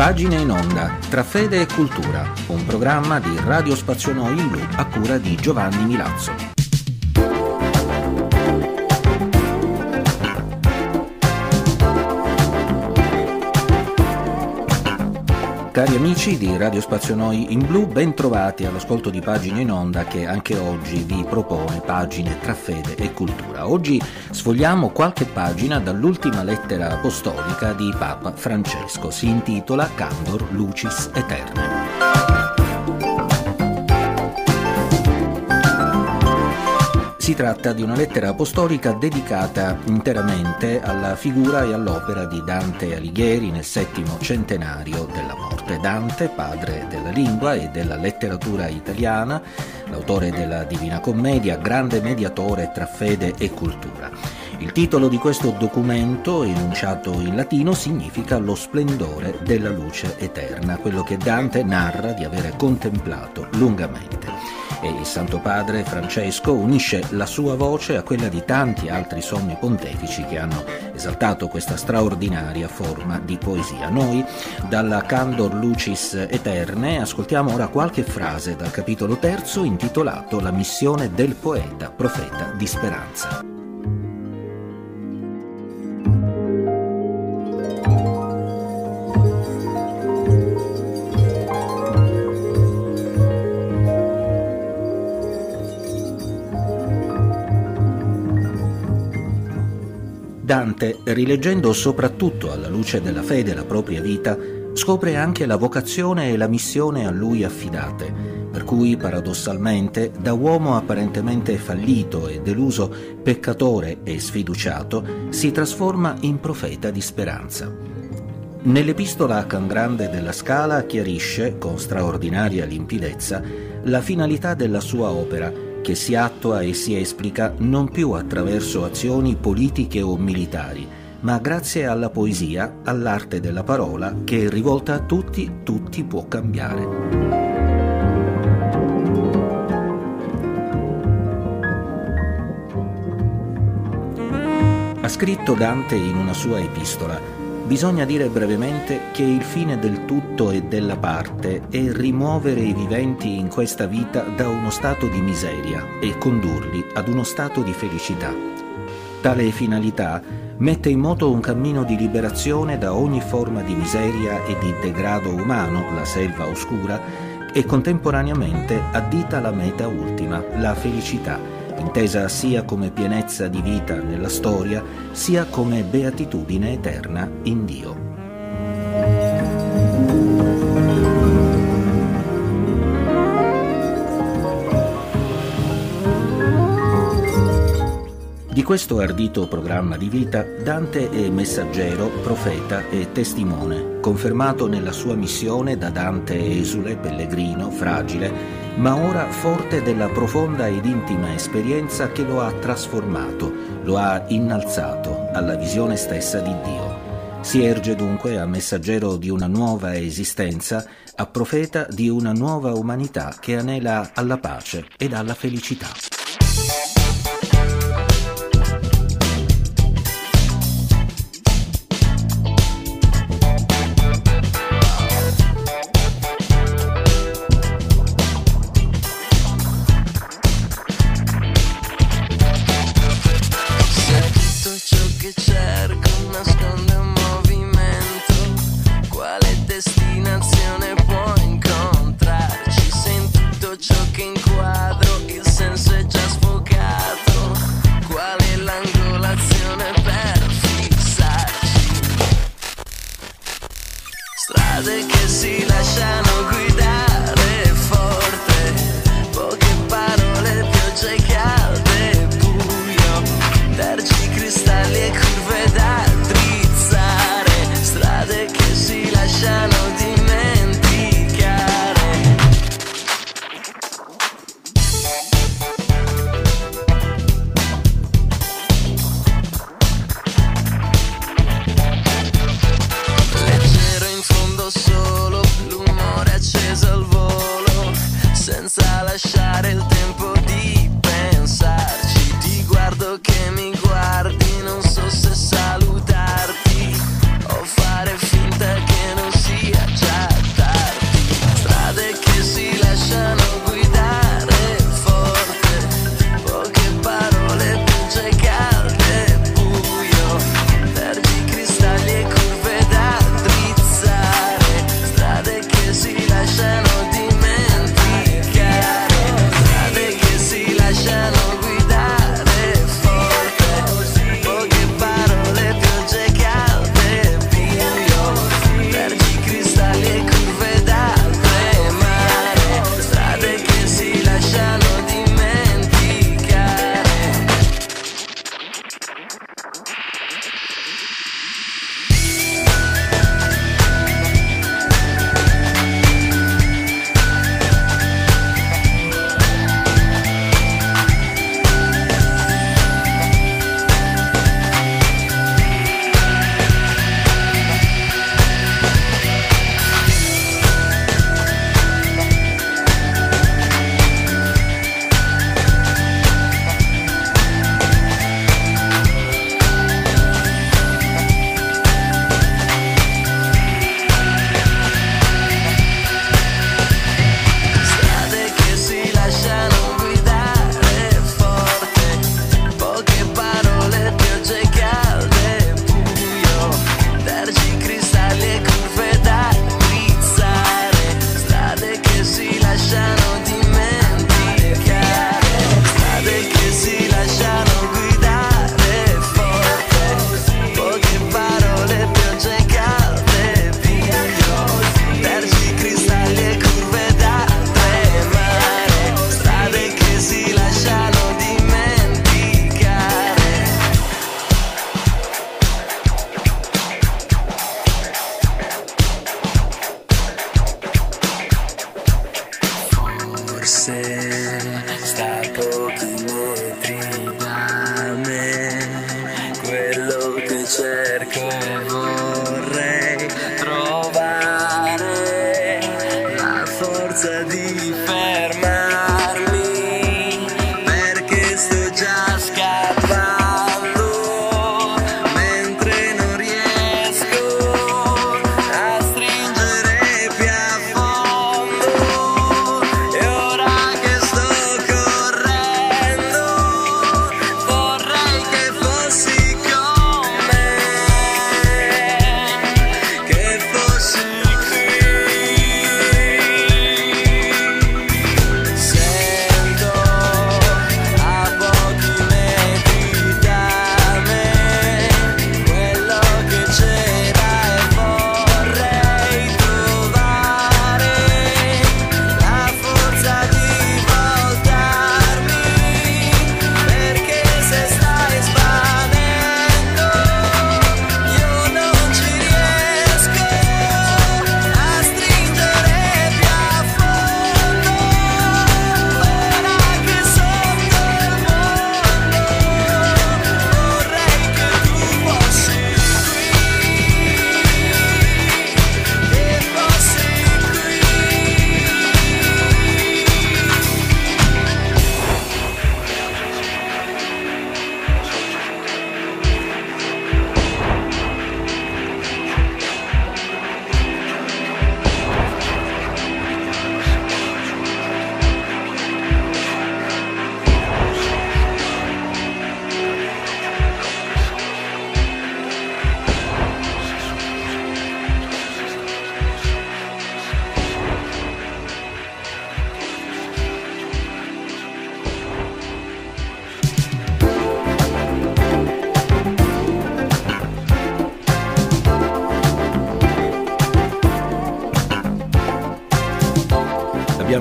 Pagine in onda, tra fede e cultura, un programma di Radio Spazio Noi in Blu a cura di Giovanni Milazzo. Cari amici di Radio Spazio Noi in Blu, ben trovati all'ascolto di Pagine in Onda, che anche oggi vi propone pagine tra fede e cultura. Oggi sfogliamo qualche pagina dall'ultima lettera apostolica di Papa Francesco. Si intitola Candor Lucis Aeternae. Si tratta di una lettera apostolica dedicata interamente alla figura e all'opera di Dante Alighieri nel settimo centenario della morte. Dante, padre della lingua e della letteratura italiana, l'autore della Divina Commedia, grande mediatore tra fede e cultura. Il titolo di questo documento, enunciato in latino, significa lo splendore della luce eterna, quello che Dante narra di avere contemplato lungamente. E il Santo Padre Francesco unisce la sua voce a quella di tanti altri sommi pontefici che hanno esaltato questa straordinaria forma di poesia. Noi, dalla Candor Lucis Aeternae, ascoltiamo ora qualche frase dal capitolo terzo, intitolato La missione del poeta, profeta di speranza. Dante, rileggendo soprattutto alla luce della fede la propria vita, scopre anche la vocazione e la missione a lui affidate, per cui paradossalmente, da uomo apparentemente fallito e deluso, peccatore e sfiduciato, si trasforma in profeta di speranza. Nell'epistola a Can Grande della Scala chiarisce, con straordinaria limpidezza, la finalità della sua opera, che si attua e si esplica non più attraverso azioni politiche o militari, ma grazie alla poesia, all'arte della parola che, rivolta a tutti, tutti può cambiare. Ha scritto Dante in una sua epistola: bisogna dire brevemente che il fine del tutto e della parte è rimuovere i viventi in questa vita da uno stato di miseria e condurli ad uno stato di felicità. Tale finalità mette in moto un cammino di liberazione da ogni forma di miseria e di degrado umano, la selva oscura, e contemporaneamente addita la meta ultima, la felicità, intesa sia come pienezza di vita nella storia, sia come beatitudine eterna in Dio. Di questo ardito programma di vita, Dante è messaggero, profeta e testimone, confermato nella sua missione da Dante esule, pellegrino, fragile, ma ora forte della profonda ed intima esperienza che lo ha trasformato, lo ha innalzato alla visione stessa di Dio. Si erge dunque a messaggero di una nuova esistenza, a profeta di una nuova umanità che anela alla pace ed alla felicità. Salutarti o fare finta che non sia forse sta a pochi metri da me, quello che cerco e vorrei trovare, la forza di fermarmi, perché sto già scappando.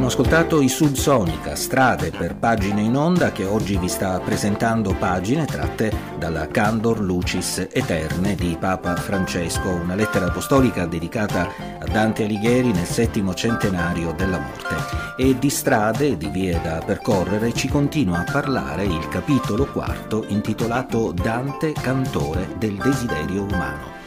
Ascoltato i Subsonica, strade per Pagine in Onda, che oggi vi sta presentando pagine tratte dalla Candor Lucis Aeternae di Papa Francesco, una lettera apostolica dedicata a Dante Alighieri nel 7° centenario della morte. E di strade, di vie da percorrere, ci continua a parlare il capitolo 4, intitolato Dante, cantore del desiderio umano.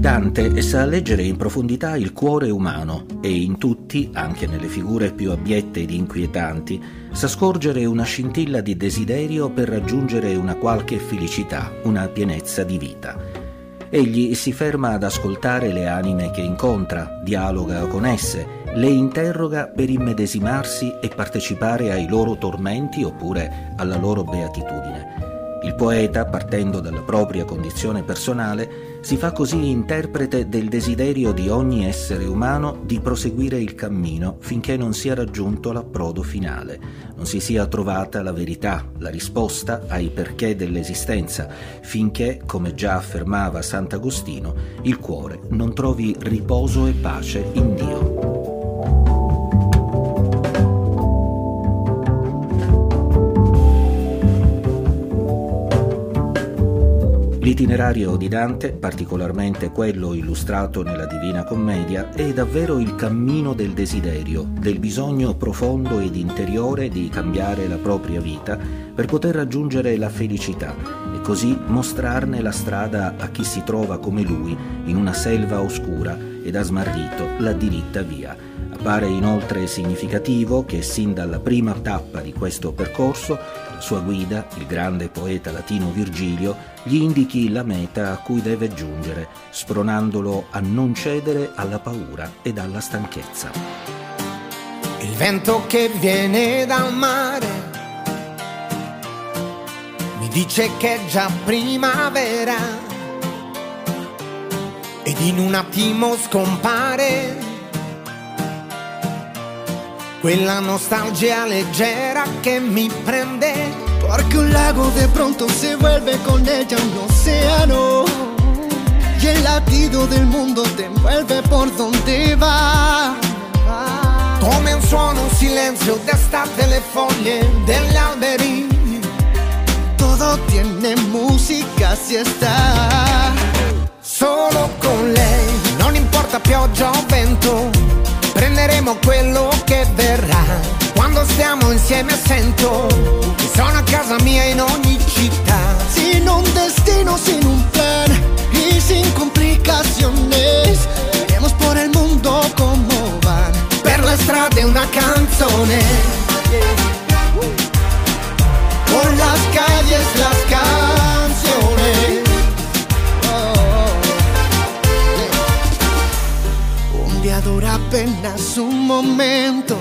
Dante sa leggere in profondità il cuore umano e in tutti, anche nelle figure più abiette ed inquietanti, sa scorgere una scintilla di desiderio per raggiungere una qualche felicità, una pienezza di vita. Egli si ferma ad ascoltare le anime che incontra, dialoga con esse, le interroga per immedesimarsi e partecipare ai loro tormenti oppure alla loro beatitudine. Il poeta, partendo dalla propria condizione personale, si fa così interprete del desiderio di ogni essere umano di proseguire il cammino finché non sia raggiunto l'approdo finale, non si sia trovata la verità, la risposta ai perché dell'esistenza, finché, come già affermava Sant'Agostino, il cuore non trovi riposo e pace in Dio. L'itinerario di Dante, particolarmente quello illustrato nella Divina Commedia, è davvero il cammino del desiderio, del bisogno profondo ed interiore di cambiare la propria vita per poter raggiungere la felicità e così mostrarne la strada a chi si trova come lui in una selva oscura ed ha smarrito la diritta via. Appare inoltre significativo che sin dalla prima tappa di questo percorso sua guida, il grande poeta latino Virgilio, gli indichi la meta a cui deve giungere, spronandolo a non cedere alla paura ed alla stanchezza. Il vento che viene dal mare mi dice che è già primavera ed in un attimo scompare quella nostalgia leggera que me prende. Porque un lago de pronto se vuelve con ella un océano y el latido del mundo te envuelve por donde va. Come un suono, un silenzio d'estate, le foglie degli alberi. todo tiene musica, si está solo con lei. Non importa pioggia o vento, prenderemo quello che verrà. Quando stiamo insieme sento che sono a casa mia in ogni città. Sin un destino, sin un plan y sin complicaciones, iremos por el mundo como van. Per le strade una canzone, por las calles las canciones. Dura apenas un momento,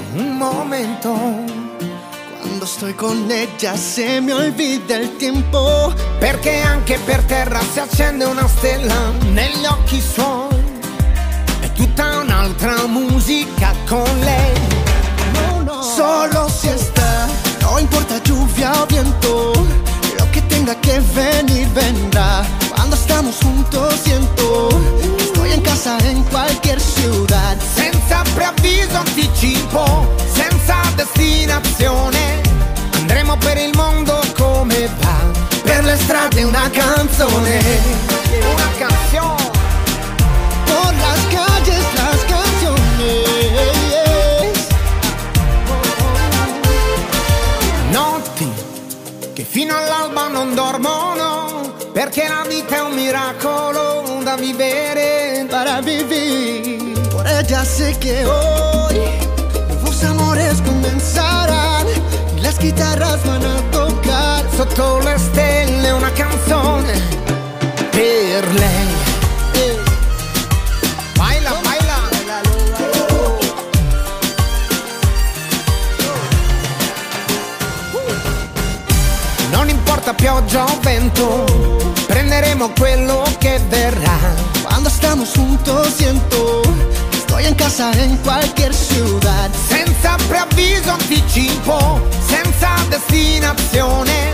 quando sto con ella se mi olvida il tempo, perché anche per terra si accende una stella negli occhi suoi, è tutta un'altra musica con lei. No, no. Solo si está, no importa lluvia o viento, lo que tenga que venir vendrá. Quando stiamo juntos siento in casa in qualche ciudad, senza preavviso anticipo, senza destinazione, andremo per il mondo come va. Per le strade una canzone, una canzone, por las calles las canciones. Notti che fino all'alba non dormono, perché la vita è un miracolo da vivere, para vivir. Por ella sé que hoy nuevos amores comenzarán, y las guitarras van a tocar sotto le stelle una canzone per lei. Baila, baila, baila, oh, oh. Non importa pioggia o vento, prenderemo quello che verrà. Quando stiamo juntos siento che sto in casa in qualche ciudad, senza preavviso anticipo, senza destinazione,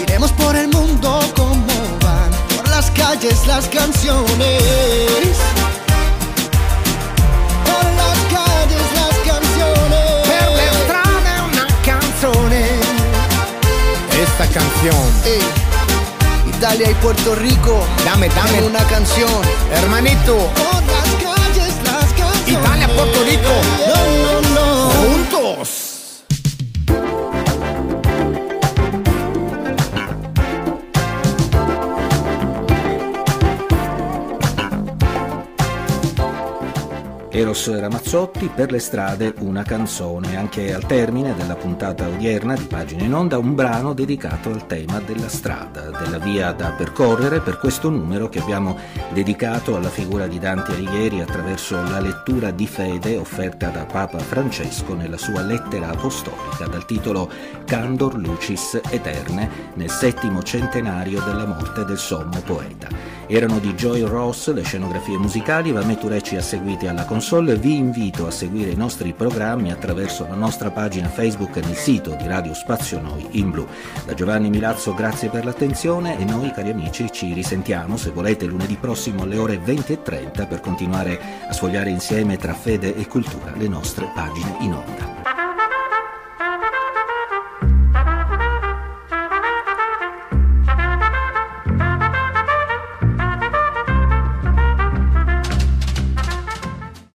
iremos por el mundo como van, por las calles las canciones, por las calles las canciones. Per le strade una canzone, esta canción, hey. Italia y Puerto Rico, dame, dame una canción, hermanito. Por las calles, las canciones. Italia, Puerto Rico, no, no, no, juntos. Eros Ramazzotti, per le strade una canzone. Anche al termine della puntata odierna di Pagine in Onda un brano dedicato al tema della strada, della via da percorrere, per questo numero che abbiamo dedicato alla figura di Dante Alighieri attraverso la lettura di fede offerta da Papa Francesco nella sua lettera apostolica dal titolo Candor Lucis Aeternae, nel 7° centenario della morte del sommo poeta. Erano di Joy Ross le scenografie musicali, Vamettu Recci ha seguito alla console. Vi invito a seguire i nostri programmi attraverso la nostra pagina Facebook e nel sito di Radio Spazio Noi in Blu. Da Giovanni Milazzo grazie per l'attenzione e noi, cari amici, ci risentiamo, se volete, lunedì prossimo alle ore 20:30 per continuare a sfogliare insieme tra fede e cultura le nostre pagine in onda.